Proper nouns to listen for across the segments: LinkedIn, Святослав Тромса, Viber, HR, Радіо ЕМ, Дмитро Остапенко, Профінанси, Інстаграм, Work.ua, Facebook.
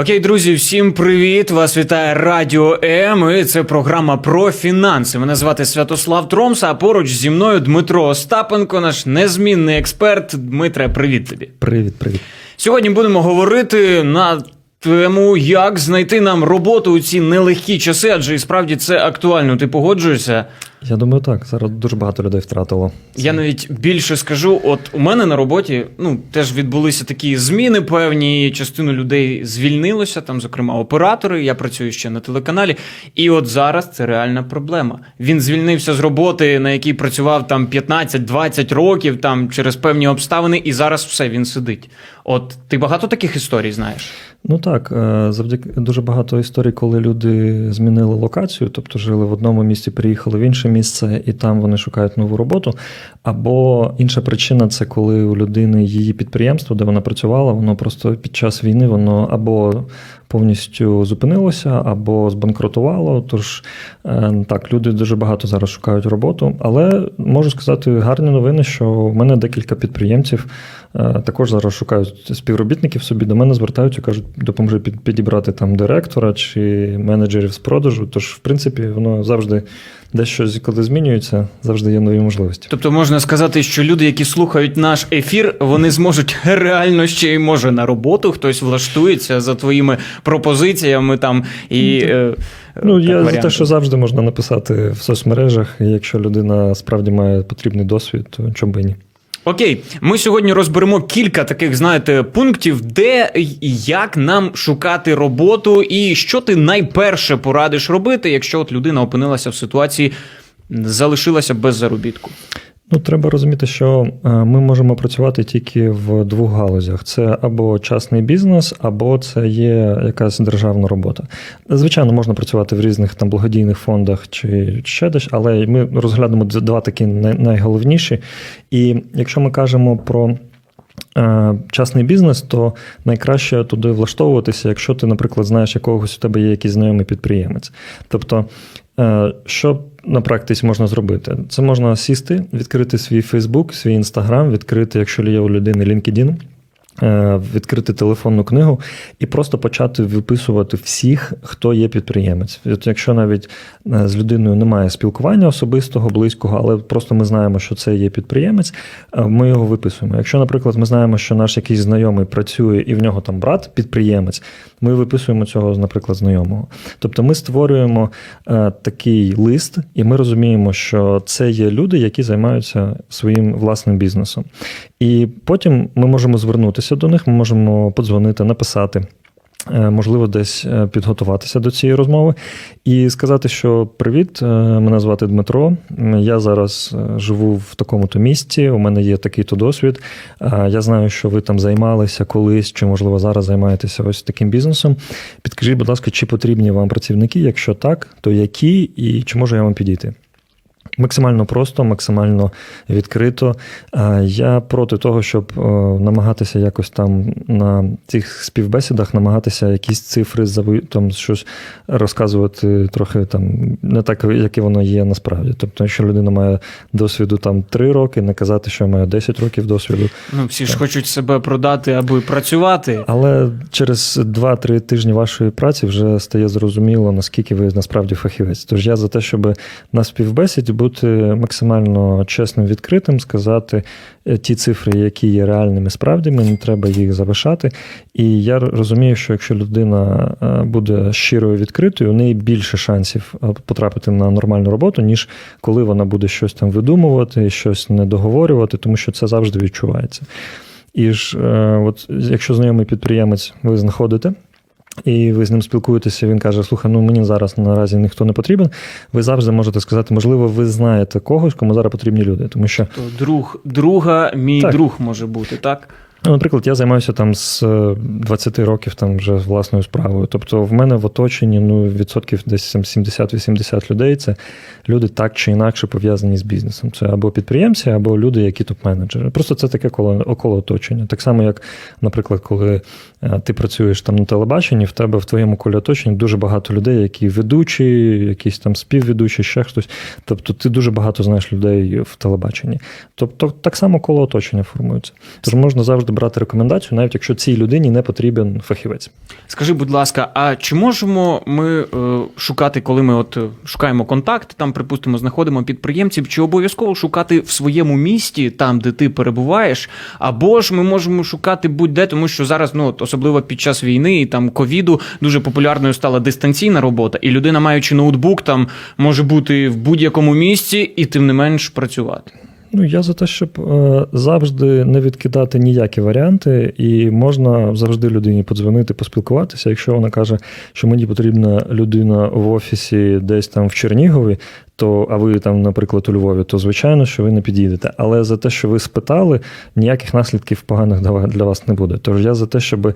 Окей, друзі, всім привіт! Вас вітає Радіо ЕМ, і це програма про фінанси. Мене звати Святослав Тромса, а поруч зі мною Дмитро Остапенко, наш незмінний експерт. Дмитре, привіт тобі. Привіт. Сьогодні будемо говорити на тему, як знайти нам роботу у ці нелегкі часи, адже і справді це актуально. Ти погоджуєшся? Я думаю, так. Зараз дуже багато людей втратило. Я навіть більше скажу, от у мене на роботі теж відбулися такі зміни певні, частину людей звільнилося, там, зокрема, оператори, я працюю ще на телеканалі, і от зараз це реальна проблема. Він звільнився з роботи, на якій працював там 15-20 років, там, через певні обставини, і зараз все, він сидить. От ти багато таких історій знаєш? Ну так, завдяки дуже багато історій, коли люди змінили локацію, тобто жили в одному місті, переїхали в інше місце, і там вони шукають нову роботу. Або інша причина – це коли у людини її підприємство, де вона працювала, воно просто під час війни воно або повністю зупинилося, або збанкрутувало. Тож, так, люди дуже багато зараз шукають роботу. Але можу сказати гарні новини, що в мене декілька підприємців також зараз шукають співробітників собі, до мене звертаються, кажуть, допоможи підібрати там директора чи менеджерів з продажу. Тож, в принципі, воно завжди дещо, коли змінюється, завжди є нові можливості. Тобто можна сказати, що люди, які слухають наш ефір, вони зможуть реально ще й, може, на роботу хтось влаштується за твоїми пропозиціями там і... Я за те, що завжди можна написати в соцмережах, і якщо людина справді має потрібний досвід, то чому би і ні. Окей, ми сьогодні розберемо кілька таких, знаєте, пунктів, де і як нам шукати роботу, і що ти найперше порадиш робити, якщо от людина опинилася в ситуації, залишилася без заробітку. Треба розуміти, що ми можемо працювати тільки в двох галузях. Це або частний бізнес, або це є якась державна робота. Звичайно, можна працювати в різних там благодійних фондах чи ще десь, але ми розглянемо два такі найголовніші. І якщо ми кажемо про частний бізнес, то найкраще туди влаштовуватися, якщо ти, наприклад, знаєш якогось, у тебе є якийсь знайомий підприємець. Тобто, що на практиці можна зробити? Це можна сісти, відкрити свій Facebook, свій Інстаграм, відкрити, якщо є у людини LinkedIn, відкрити телефонну книгу і просто почати виписувати всіх, хто є підприємець. От якщо навіть з людиною немає спілкування особистого, близького, але просто ми знаємо, що це є підприємець, ми його виписуємо. Якщо, наприклад, ми знаємо, що наш якийсь знайомий працює і в нього там брат підприємець, ми виписуємо цього, наприклад, знайомого. Тобто ми створюємо такий лист, і ми розуміємо, що це є люди, які займаються своїм власним бізнесом. І потім ми можемо звернутися до них, ми можемо подзвонити, написати, можливо, десь підготуватися до цієї розмови і сказати, що «Привіт, мене звати Дмитро, я зараз живу в такому-то місті, у мене є такий-то досвід, я знаю, що ви там займалися колись, чи, можливо, зараз займаєтеся ось таким бізнесом. Підкажіть, будь ласка, чи потрібні вам працівники, якщо так, то які і чи можу я вам підійти?» Максимально просто, максимально відкрито. Я проти того, щоб намагатися якось там на цих співбесідах, намагатися якісь цифри, там, щось розказувати трохи там, не так, яке воно є насправді. Тобто, якщо людина має досвіду там 3 роки, не казати, що має 10 років досвіду. Всі ж хочуть себе продати або працювати. Але через 2-3 тижні вашої праці вже стає зрозуміло, наскільки ви насправді фахівець. Тож я за те, щоб на співбесіді бути максимально чесним, відкритим, сказати ті цифри, які є реальними справді, не треба їх завишати. І я розумію, що якщо людина буде щирою, відкритою, у неї більше шансів потрапити на нормальну роботу, ніж коли вона буде щось там видумувати, щось недоговорювати, тому що це завжди відчувається. І ж, от, якщо знайомий підприємець ви знаходите, і ви з ним спілкуєтеся, він каже, слухай, мені зараз наразі ніхто не потрібен, ви завжди можете сказати, можливо, ви знаєте когось, кому зараз потрібні люди. Тому що... То друга, мій так. Друг може бути, так? Наприклад, я займаюся там з 20 років там вже власною справою. Тобто в мене в оточенні відсотків десь 70-80 людей. Це люди так чи інакше пов'язані з бізнесом. Це або підприємці, або люди, які топ-менеджери. Просто це таке коло оточення. Так само, як, наприклад, коли ти працюєш там на телебаченні, в твоєму колі оточення дуже багато людей, які ведучі, якісь там співведучі, ще хтось. Тобто ти дуже багато знаєш людей в телебаченні. Тобто так само коло оточення формується. Тож можна завжди брати рекомендацію, навіть якщо цій людині не потрібен фахівець. Скажи, будь ласка, а чи можемо ми шукати, коли ми от шукаємо контакт, там, припустимо, знаходимо підприємців, чи обов'язково шукати в своєму місті, там, де ти перебуваєш, або ж ми можемо шукати будь-де, тому що зараз, ну, особливо під час війни і там ковіду, дуже популярною стала дистанційна робота, і людина, маючи ноутбук, там, може бути в будь-якому місці і тим не менш працювати? Ну, я за те, щоб завжди не відкидати ніякі варіанти, і можна завжди людині подзвонити, поспілкуватися. Якщо вона каже, що мені потрібна людина в офісі десь там в Чернігові, то, а ви там, наприклад, у Львові, то, звичайно, що ви не підійдете. Але за те, що ви спитали, ніяких наслідків поганих для вас не буде. Тож я за те, щоб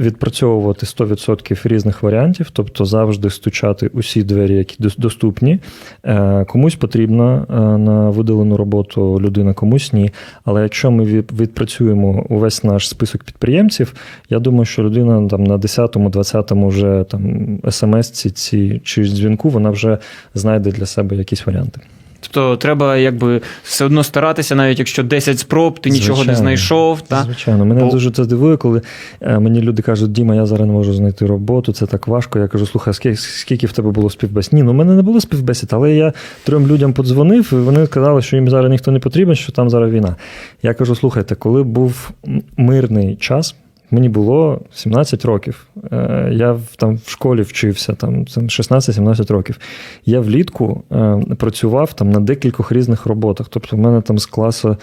відпрацьовувати 100% різних варіантів, тобто завжди стучати усі двері, які доступні. Комусь потрібна на видалену роботу людина, комусь ні. Але якщо ми відпрацюємо увесь наш список підприємців, я думаю, що людина там на 10-20-му вже там смс-ці чи дзвінку, вона вже знайде для себе якісь варіанти. Тобто треба якби все одно старатися, навіть якщо 10 спроб, ти нічого не знайшов. Та? Звичайно. Мене дуже це дивує, коли мені люди кажуть: Діма, я зараз не можу знайти роботу, це так важко. Я кажу: слухай, скільки в тебе було співбесід? Ні, ну в мене не було співбесід, але я 3 людям подзвонив, і вони сказали, що їм зараз ніхто не потрібен, що там зараз війна. Я кажу: слухайте, коли був мирний час, мені було 17 років, я там в школі вчився, там 16-17 років. Я влітку працював там на декількох різних роботах, тобто в мене там з класу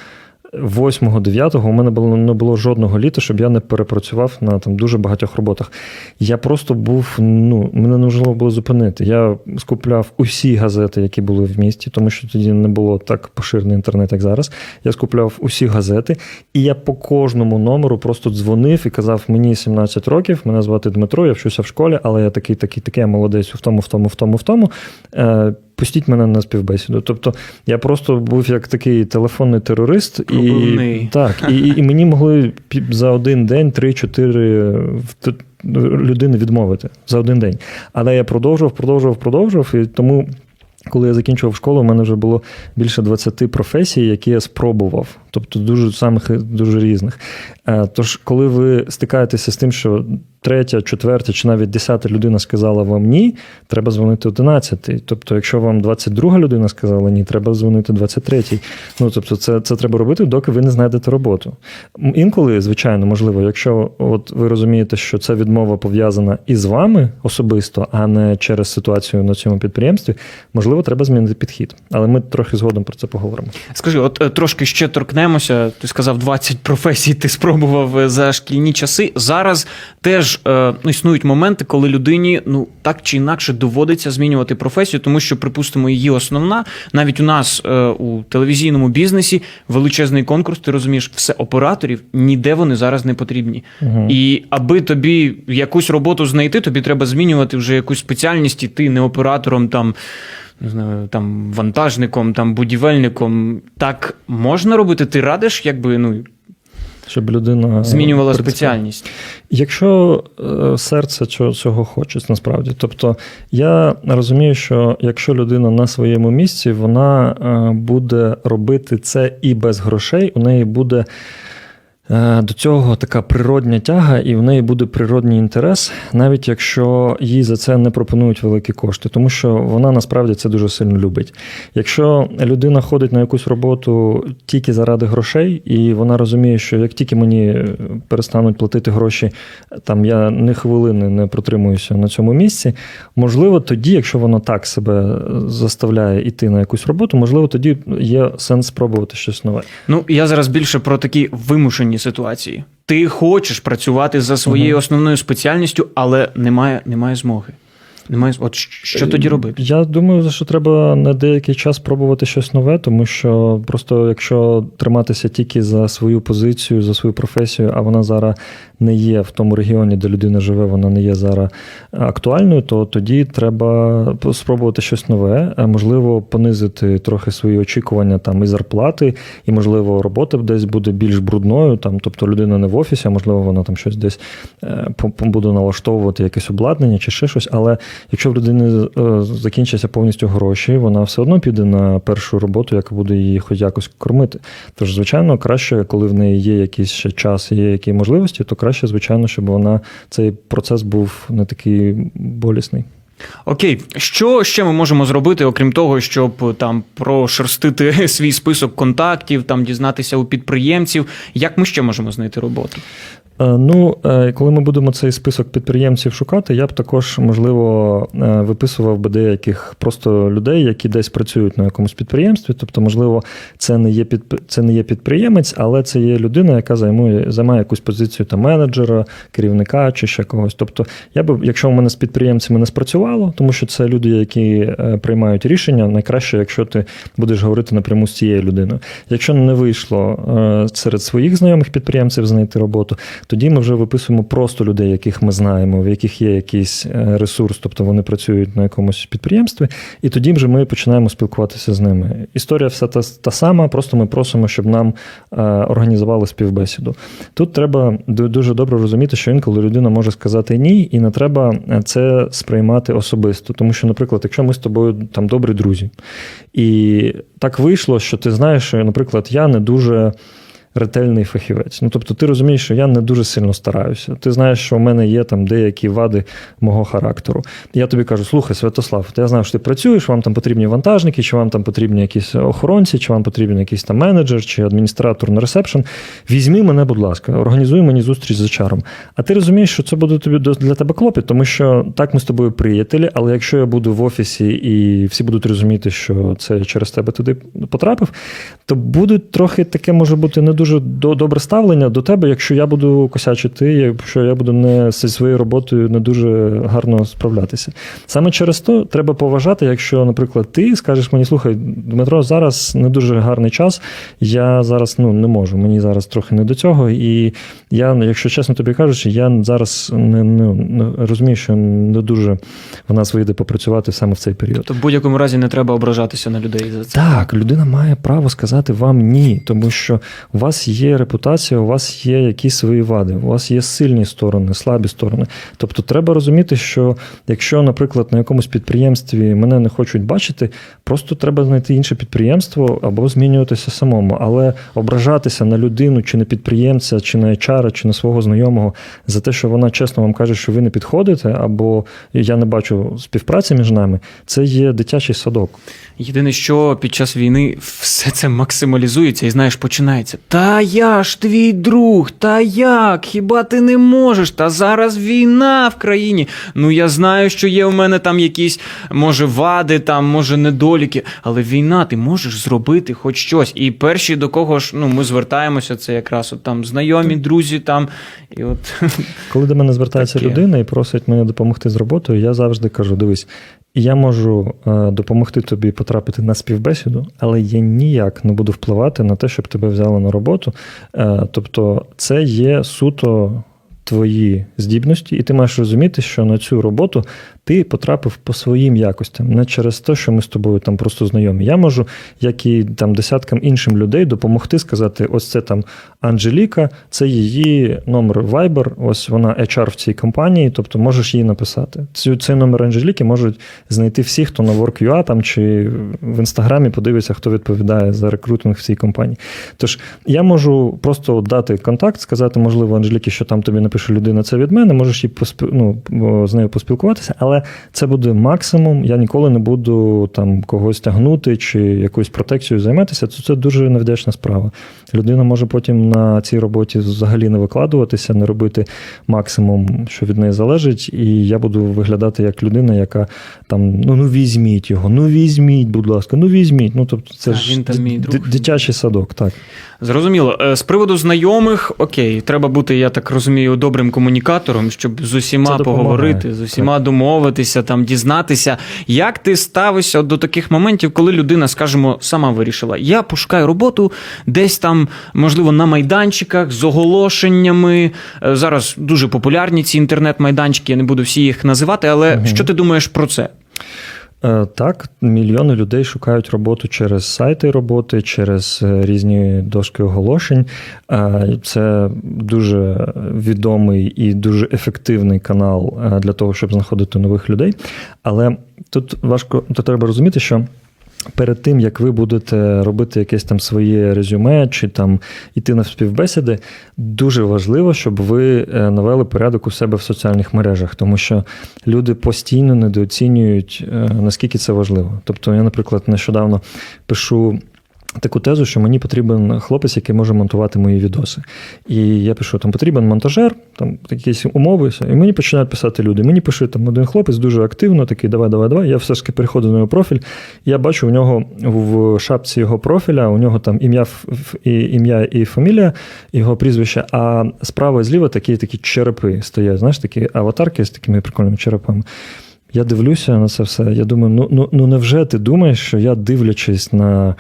8-9 у мене не було жодного літа, щоб я не перепрацював на там дуже багатьох роботах. Я просто був, ну, мене неможливо було зупинити. Я скупляв усі газети, які були в місті, тому що тоді не було так поширений інтернет, як зараз. Я скупляв усі газети, і я по кожному номеру просто дзвонив і казав: мені 17 років, мене звати Дмитро, я вчуся в школі, але я такий, я молодець в тому. Пустіть мене на співбесіду. Тобто я просто був як такий телефонний терорист. І мені могли за один день 3-4 людини відмовити. За один день. Але я продовжував. І тому, коли я закінчував школу, у мене вже було більше 20 професій, які я спробував. Тобто дуже різних. Тож, коли ви стикаєтеся з тим, що 3, 4 чи навіть 10 людина сказала вам ні, треба дзвонити 11. Тобто, якщо вам 22 людина сказала ні, треба дзвонити 23. Ну, тобто, це треба робити, доки ви не знайдете роботу. Інколи, звичайно, можливо, якщо от ви розумієте, що ця відмова пов'язана із вами особисто, а не через ситуацію на цьому підприємстві, можливо, треба змінити підхід. Але ми трохи згодом про це поговоримо. Скажи, от трошки ще торкнемося. Ти сказав, 20 професій ти спробував за шкільні часи. Зараз теж існують моменти, коли людині, ну, так чи інакше доводиться змінювати професію, тому що, припустимо, її основна, навіть у нас у телевізійному бізнесі величезний конкурс, ти розумієш, все операторів, ніде вони зараз не потрібні. Угу. І аби тобі якусь роботу знайти, тобі треба змінювати вже якусь спеціальність, і ти не оператором, там, не знаю, там, вантажником, там, будівельником. Так можна робити? Ти радиш, якби, ну, щоб людина змінювала спеціальність. Якщо серце цього хоче, насправді. Тобто, я розумію, що якщо людина на своєму місці, вона буде робити це і без грошей, у неї буде до цього така природня тяга, і в неї буде природній інтерес, навіть якщо їй за це не пропонують великі кошти, тому що вона насправді це дуже сильно любить. Якщо людина ходить на якусь роботу тільки заради грошей, і вона розуміє, що як тільки мені перестануть платити гроші, там я ні хвилини не протримуюся на цьому місці, можливо, тоді, якщо вона так себе заставляє йти на якусь роботу, можливо, тоді є сенс спробувати щось нове. Ну, я зараз більше про такі вимушені ситуації. Ти хочеш працювати за своєю основною спеціальністю, але немає змоги. От що тоді робити? Я думаю, що треба на деякий час пробувати щось нове, тому що просто якщо триматися тільки за свою позицію, за свою професію, а вона зараз не є в тому регіоні, де людина живе, вона не є зараз актуальною, то тоді треба спробувати щось нове, можливо, понизити трохи свої очікування там і зарплати, і, можливо, робота десь буде більш брудною, там, тобто людина не в офісі, а, можливо, вона там щось десь буде налаштовувати, якесь обладнання чи ще щось, але якщо в людини закінчаться повністю гроші, вона все одно піде на першу роботу, яка буде її хоч якось кормити. Тож, звичайно, краще, коли в неї є якийсь ще час, є якісь можливості, то краще, звичайно, щоб вона цей процес був не такий болісний. Окей, що ще ми можемо зробити, окрім того, щоб там прошерстити свій список контактів, там дізнатися у підприємців, як ми ще можемо знайти роботу? Ну, коли ми будемо цей список підприємців шукати, я б також, можливо, виписував би деяких просто людей, які десь працюють на якомусь підприємстві. Тобто, можливо, це не є підприємець, але це є людина, яка займає якусь позицію там, менеджера, керівника чи ще когось. Тобто, я б, якщо в мене з підприємцями не спрацювало, тому що це люди, які приймають рішення, найкраще, якщо ти будеш говорити напряму з цією людиною. Якщо не вийшло серед своїх знайомих підприємців знайти роботу, тоді ми вже виписуємо просто людей, яких ми знаємо, в яких є якийсь ресурс, тобто вони працюють на якомусь підприємстві, і тоді вже ми починаємо спілкуватися з ними. Історія вся та сама, просто ми просимо, щоб нам організували співбесіду. Тут треба дуже добре розуміти, що інколи людина може сказати ні, і не треба це сприймати особисто. Тому що, наприклад, якщо ми з тобою там добрі друзі, і так вийшло, що ти знаєш, що, наприклад, я не дуже ретельний фахівець. Ну, тобто ти розумієш, що я не дуже сильно стараюся. Ти знаєш, що в мене є там деякі вади мого характеру. Я тобі кажу, слухай, Святослав, я знаю, що ти працюєш, вам там потрібні вантажники, чи вам там потрібні якісь охоронці, чи вам потрібен якийсь там менеджер, чи адміністратор на ресепшн. Візьми мене, будь ласка, організуй мені зустріч з HR. А ти розумієш, що це буде для тебе клопіт, тому що так ми з тобою приятелі, але якщо я буду в офісі і всі будуть розуміти, що це через тебе туди потрапив, то будуть трохи таке, може бути, не дуже добре ставлення до тебе, якщо я буду косячити, якщо я буду зі своєю роботою не дуже гарно справлятися. Саме через то треба поважати, якщо, наприклад, ти скажеш мені, слухай, Дмитро, зараз не дуже гарний час, я зараз не можу, мені зараз трохи не до цього, і я, якщо чесно тобі кажучи, я зараз не розумію, що не дуже в нас вийде попрацювати саме в цей період. Тобто в будь-якому разі не треба ображатися на людей за це. Так, людина має право сказати вам ні, тому що у вас є репутація, у вас є якісь свої вади, у вас є сильні сторони, слабі сторони. Тобто треба розуміти, що якщо, наприклад, на якомусь підприємстві мене не хочуть бачити, просто треба знайти інше підприємство або змінюватися самому. Але ображатися на людину, чи на підприємця, чи на HR, чи на свого знайомого за те, що вона чесно вам каже, що ви не підходите, або я не бачу співпраці між нами, це є дитячий садок. Єдине, що під час війни все це максималізується і, знаєш, починається. Та я ж твій друг, та як, хіба ти не можеш, та зараз війна в країні, ну я знаю, що є у мене там якісь, може, вади, там, може, недоліки, але війна, ти можеш зробити хоч щось, і перші, до кого ж, ми звертаємося, це якраз от там знайомі, друзі, там, і от. Коли до мене звертається людина і просить мене допомогти з роботою, я завжди кажу, дивись, я можу допомогти тобі потрапити на співбесіду, але я ніяк не буду впливати на те, щоб тебе взяли на роботу. Тобто це є суто твої здібності, і ти маєш розуміти, що на цю роботу ти потрапив по своїм якостям, не через те, що ми з тобою там просто знайомі. Я можу, як і там десяткам іншим людей, допомогти, сказати, ось це там Анжеліка, це її номер Viber, ось вона HR в цій компанії, тобто можеш їй написати. Цей номер Анжеліки можуть знайти всі, хто на Work.ua там чи в Інстаграмі подивиться, хто відповідає за рекрутинг в цій компанії. Тож я можу просто дати контакт, сказати, можливо, Анжеліки, що там тобі напише людина, це від мене, можеш їй з нею поспілкуватися, але це буде максимум, я ніколи не буду там когось тягнути чи якоюсь протекцією займатися, це дуже невдячна справа. Людина може потім на цій роботі взагалі не викладуватися, не робити максимум, що від неї залежить, і я буду виглядати як людина, яка там, візьміть його, візьміть, будь ласка, візьміть. Тобто це ж дитячий садок, так. Зрозуміло. З приводу знайомих, окей, треба бути, я так розумію, добрим комунікатором, щоб з усіма поговорити, з усіма домовитися, там дізнатися, як ти ставишся до таких моментів, коли людина, скажімо, сама вирішила, я пошукаю роботу десь там, можливо, на майданчиках, з оголошеннями. Зараз дуже популярні ці інтернет-майданчики, я не буду всі їх називати, але що ти думаєш про це? Так, мільйони людей шукають роботу через сайти роботи, через різні дошки оголошень. Це дуже відомий і дуже ефективний канал для того, щоб знаходити нових людей. Але тут треба розуміти, що перед тим, як ви будете робити якесь там своє резюме чи там іти на співбесіди, дуже важливо, щоб ви навели порядок у себе в соціальних мережах, тому що люди постійно недооцінюють, наскільки це важливо. Тобто я, наприклад, нещодавно пишу таку тезу, що мені потрібен хлопець, який може монтувати мої відоси. І я пишу, там потрібен монтажер, там якісь умови, і мені починають писати люди. Мені пише там один хлопець дуже активно, такий давай. Я все ж таки переходжу на його профіль. Я бачу у нього в шапці його профіля, у нього там ім'я і фамілія, його прізвище, а справа і зліва такі черепи стоять, знаєш, такі аватарки з такими прикольними черепами. Я дивлюся на це все, я думаю, ну невже ти думаєш, що я, дивлячись на,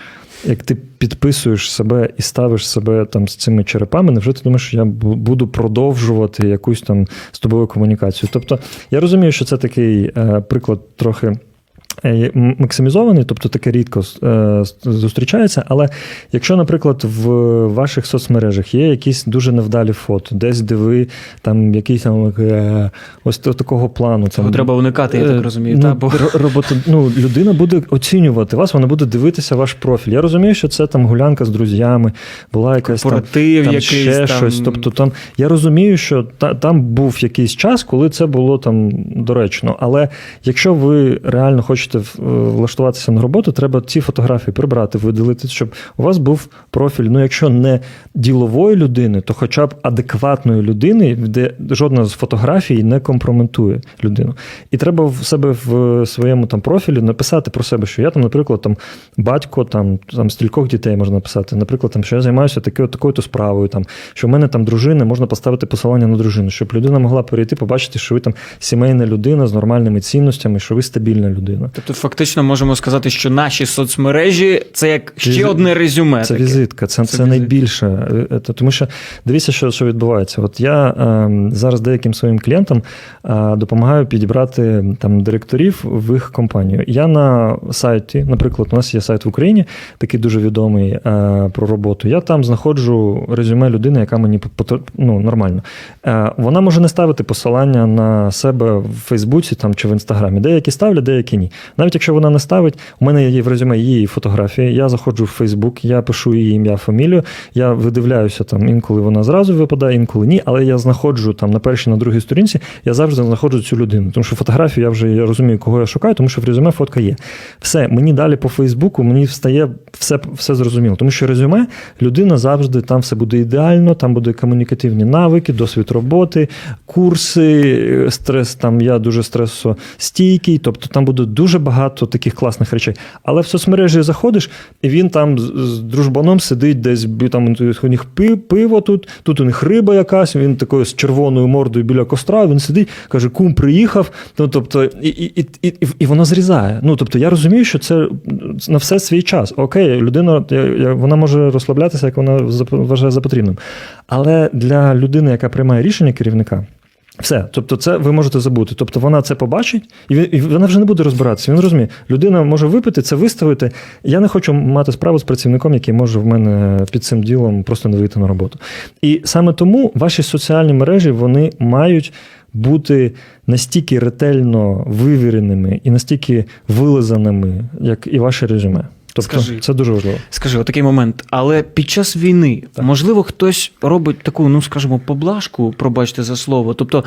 як ти підписуєш себе і ставиш себе там з цими черепами, невже ти думаєш, що я буду продовжувати якусь там з тобою комунікацію? Тобто я розумію, що це такий приклад трохи максимізований, тобто таке рідко зустрічається, але якщо, наприклад, в ваших соцмережах є якісь дуже невдалі фото, десь де ви там якийсь там ось такого плану. Цього там треба уникати, я так розумію. Людина буде оцінювати вас, вона буде дивитися ваш профіль. Я розумію, що це там гулянка з друзями, була якась там ще там щось. Тобто там я розумію, що там був якийсь час, коли це було там доречно, але якщо ви реально хочете влаштуватися на роботу, треба ці фотографії прибрати, видалити, щоб у вас був профіль, якщо не ділової людини, то хоча б адекватної людини, де жодна з фотографій не компрометує людину. І треба в себе в своєму там профілі написати про себе, що я там, наприклад, там батько там з 3 дітей можна написати, наприклад, там, що я займаюся такою-то справою, там, що в мене там дружина, можна поставити посилання на дружину, щоб людина могла перейти, побачити, що ви там сімейна людина з нормальними цінностями, що ви стабільна людина. Тобто фактично можемо сказати, що наші соцмережі – це як ще одне резюме. Це таке. Візитка, це найбільше. Тому що дивіться, що відбувається. От я зараз деяким своїм клієнтам допомагаю підібрати там директорів в їх компанію. Я на сайті, наприклад, у нас є сайт в Україні, такий дуже відомий про роботу. Я там знаходжу резюме людини, яка мені нормально. Вона може не ставити посилання на себе в Фейсбуці там, чи в Інстаграмі. Деякі ставлять, деякі ні. Навіть якщо вона не ставить, у мене є в резюме її фотографії, я заходжу в Фейсбук, я пишу її ім'я, фамілію, я видивляюся, там інколи вона зразу випадає, інколи ні, але я знаходжу там на першій, на другій сторінці, я завжди знаходжу цю людину, тому що фотографію я розумію, кого я шукаю, тому що в резюме фотка є. Все, мені далі по Фейсбуку, мені встає все зрозуміло, тому що резюме, людина завжди, там все буде ідеально, там будуть комунікативні навики, досвід роботи, курси, стрес, там я дуже стресостійкий, тобто там буде дуже багато таких класних речей. Але в соцмережі заходиш, і він там з дружбаном сидить десь, там у них пиво тут у них риба якась, він такою з червоною мордою біля костра, він сидить, каже, кум приїхав, тобто, і воно зрізає. Тобто я розумію, що це на все свій час. Окей, людина, вона може розслаблятися, як вона вважає за потрібним. Але для людини, яка приймає рішення керівника, все, тобто це ви можете забути. Тобто вона це побачить, і вона вже не буде розбиратися. Він розуміє, людина може випити, це виставити. Я не хочу мати справу з працівником, який може в мене під цим ділом просто не вийти на роботу. І саме тому ваші соціальні мережі, вони мають бути настільки ретельно вивіреними і настільки вилизаними, як і ваше резюме. Тобто це дуже важливо. Скажи, отакий момент. Але під час війни, так, можливо, хтось робить таку, поблажку, пробачте за слово. Тобто,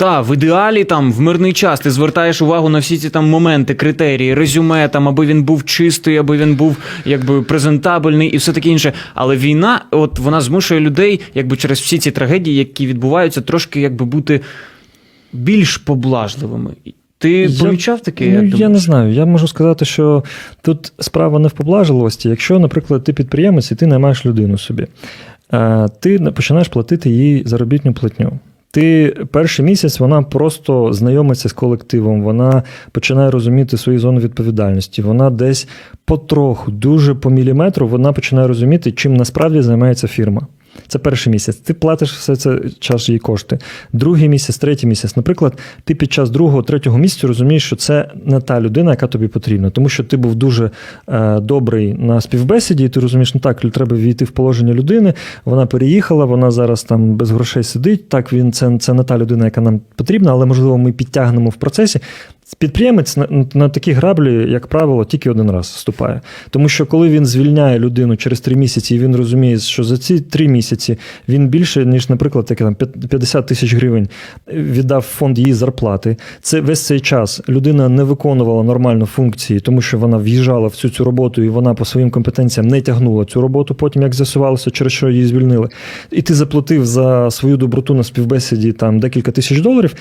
в ідеалі, там, в мирний час ти звертаєш увагу на всі ці там моменти, критерії, резюме, там, аби він був чистий, аби він був, презентабельний і все таке інше. Але війна, вона змушує людей, через всі ці трагедії, які відбуваються, трошки, бути більш поблажливими. Ти помічав таке? Я не знаю. Я можу сказати, що тут справа не в поблажливості. Якщо, наприклад, ти підприємець і ти наймаєш людину собі, ти починаєш платити їй заробітну платню. Ти перший місяць вона просто знайомиться з колективом, вона починає розуміти свої зони відповідальності, вона десь потроху, дуже по міліметру, вона починає розуміти, чим насправді займається фірма. Це перший місяць. Ти платиш все це час її кошти. Другий місяць, третій місяць. Наприклад, ти під час другого, третього місяця розумієш, що це не та людина, яка тобі потрібна. Тому що ти був дуже добрий на співбесіді, і ти розумієш, ну так, треба ввійти в положення людини, вона переїхала, вона зараз там без грошей сидить, так, він це не та людина, яка нам потрібна, але, можливо, ми підтягнемо в процесі. Підприємець на такі граблі, як правило, тільки один раз вступає. Тому що, коли він звільняє людину через 3 місяці, і він розуміє, що за ці 3 місяці він більше, ніж, наприклад, таке, там, 50 тисяч гривень віддав фонд її зарплати. Це весь цей час людина не виконувала нормально функції, тому що вона в'їжджала в цю роботу, і вона по своїм компетенціям не тягнула цю роботу потім, як з'ясувалося, через що її звільнили. І ти заплатив за свою доброту на співбесіді там декілька тисяч доларів,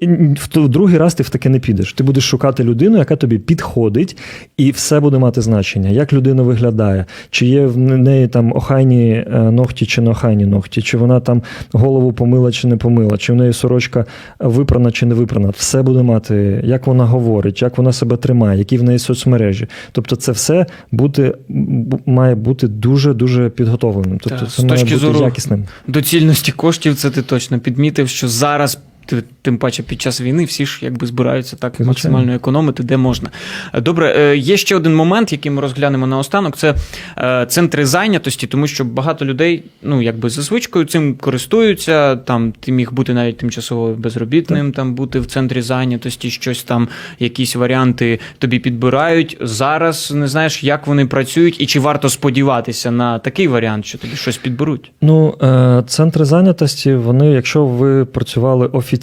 і в другий раз ти в таке не підеш. Ти будеш шукати людину, яка тобі підходить, і все буде мати значення. Як людина виглядає, чи є в неї там охайні ногті, чи не охайні ногті, чи вона там голову помила, чи не помила, чи в неї сорочка випрана, чи не випрана. Все буде мати, як вона говорить, як вона себе тримає, які в неї соцмережі. Тобто це все має бути дуже-дуже підготовленим. Тобто так, це має бути якісним. Доцільності коштів, це ти точно підмітив, що зараз тим паче під час війни всі ж якби збираються так максимально економити, де можна. Добре, є ще один момент, який ми розглянемо наостанок, це центри зайнятості, тому що багато людей, ну, якби за звичкою цим користуються, там, ти міг бути навіть тимчасово безробітним, там, бути в центрі зайнятості, щось там, якісь варіанти тобі підбирають. Зараз не знаєш, як вони працюють і чи варто сподіватися на такий варіант, що тобі щось підберуть? Ну, центри зайнятості, вони, якщо ви працювали офіційно,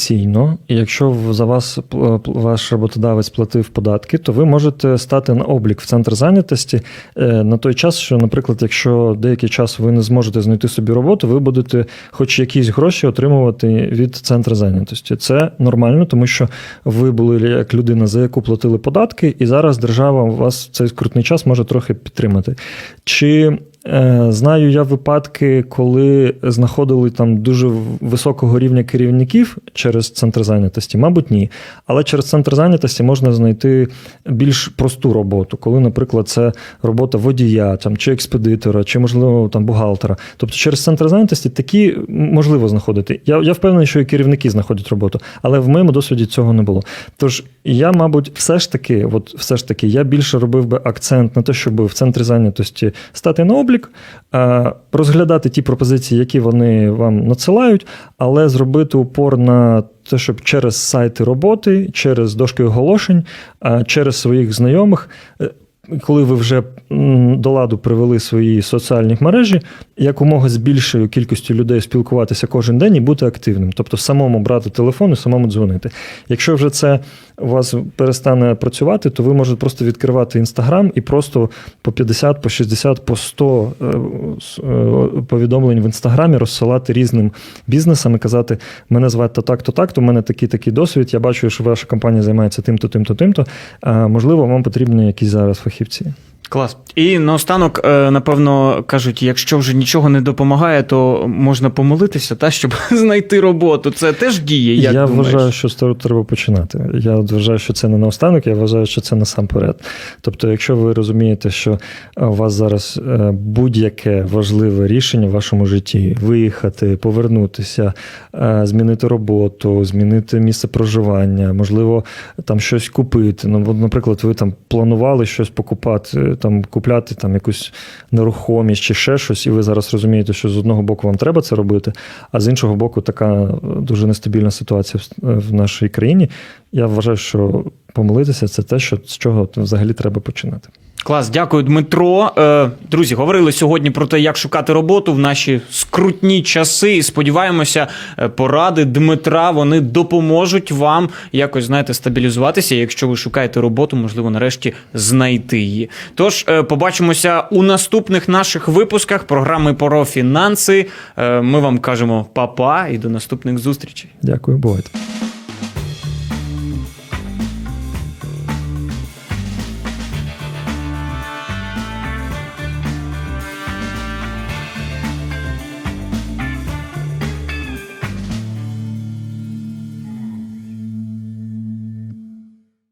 і якщо за вас ваш роботодавець платив податки, то ви можете стати на облік в центр зайнятості на той час, що, наприклад, якщо деякий час ви не зможете знайти собі роботу, ви будете хоч якісь гроші отримувати від центру зайнятості. Це нормально, тому що ви були як людина, за яку платили податки, і зараз держава вас в цей скрутний час може трохи підтримати. Чи... Знаю я випадки, коли знаходили там дуже високого рівня керівників через центр зайнятості. Мабуть, ні. Але через центр зайнятості можна знайти більш просту роботу, коли, наприклад, це робота водія там, чи експедитора, чи, можливо, там, бухгалтера. Тобто через центр зайнятості такі можливо знаходити. Я впевнений, що і керівники знаходять роботу, але в моєму досвіді цього не було. Тож я, мабуть, все ж таки, я більше робив би акцент на те, щоб в центрі зайнятості стати на облік, розглядати ті пропозиції, які вони вам надсилають, але зробити упор на те, щоб через сайти роботи, через дошки оголошень, через своїх знайомих, коли ви вже до ладу привели свої соціальні мережі, якомога з більшою кількістю людей спілкуватися кожен день і бути активним. Тобто самому брати телефон і самому дзвонити. Якщо вже це у вас перестане працювати, то ви можете просто відкривати Інстаграм і просто по 50, по 60, по 100 повідомлень в Інстаграмі розсилати різним бізнесам і казати, мене звати так-то, так-то, у мене такий-такий досвід, я бачу, що ваша компанія займається тим-то, тим-то, тим-то. Можливо, вам потрібні якісь зараз фахівці. Клас. І наостанок, напевно, кажуть, якщо вже нічого не допомагає, то можна помолитися, та, щоб знайти роботу. Це теж діє, як я думаєш? Я вважаю, що з того треба починати. Я вважаю, що це не наостанок, я вважаю, що це насамперед. Тобто, якщо ви розумієте, що у вас зараз будь-яке важливе рішення в вашому житті – виїхати, повернутися, змінити роботу, змінити місце проживання, можливо, там щось купити. Ну, наприклад, ви там планували щось покупати, там, купляти там, якусь нерухомість чи ще щось, і ви зараз розумієте, що з одного боку вам треба це робити, а з іншого боку така дуже нестабільна ситуація в нашій країні. Я вважаю, що помилитися – це те, що, з чого взагалі треба починати. Клас, дякую, Дмитро. Друзі, говорили сьогодні про те, як шукати роботу в наші скрутні часи. І сподіваємося, поради Дмитра, вони допоможуть вам якось, знаєте, стабілізуватися, якщо ви шукаєте роботу, можливо, нарешті знайти її. Тож, побачимося у наступних наших випусках програми «Профінанси». Ми вам кажемо па-па і до наступних зустрічей. Дякую, бувайте.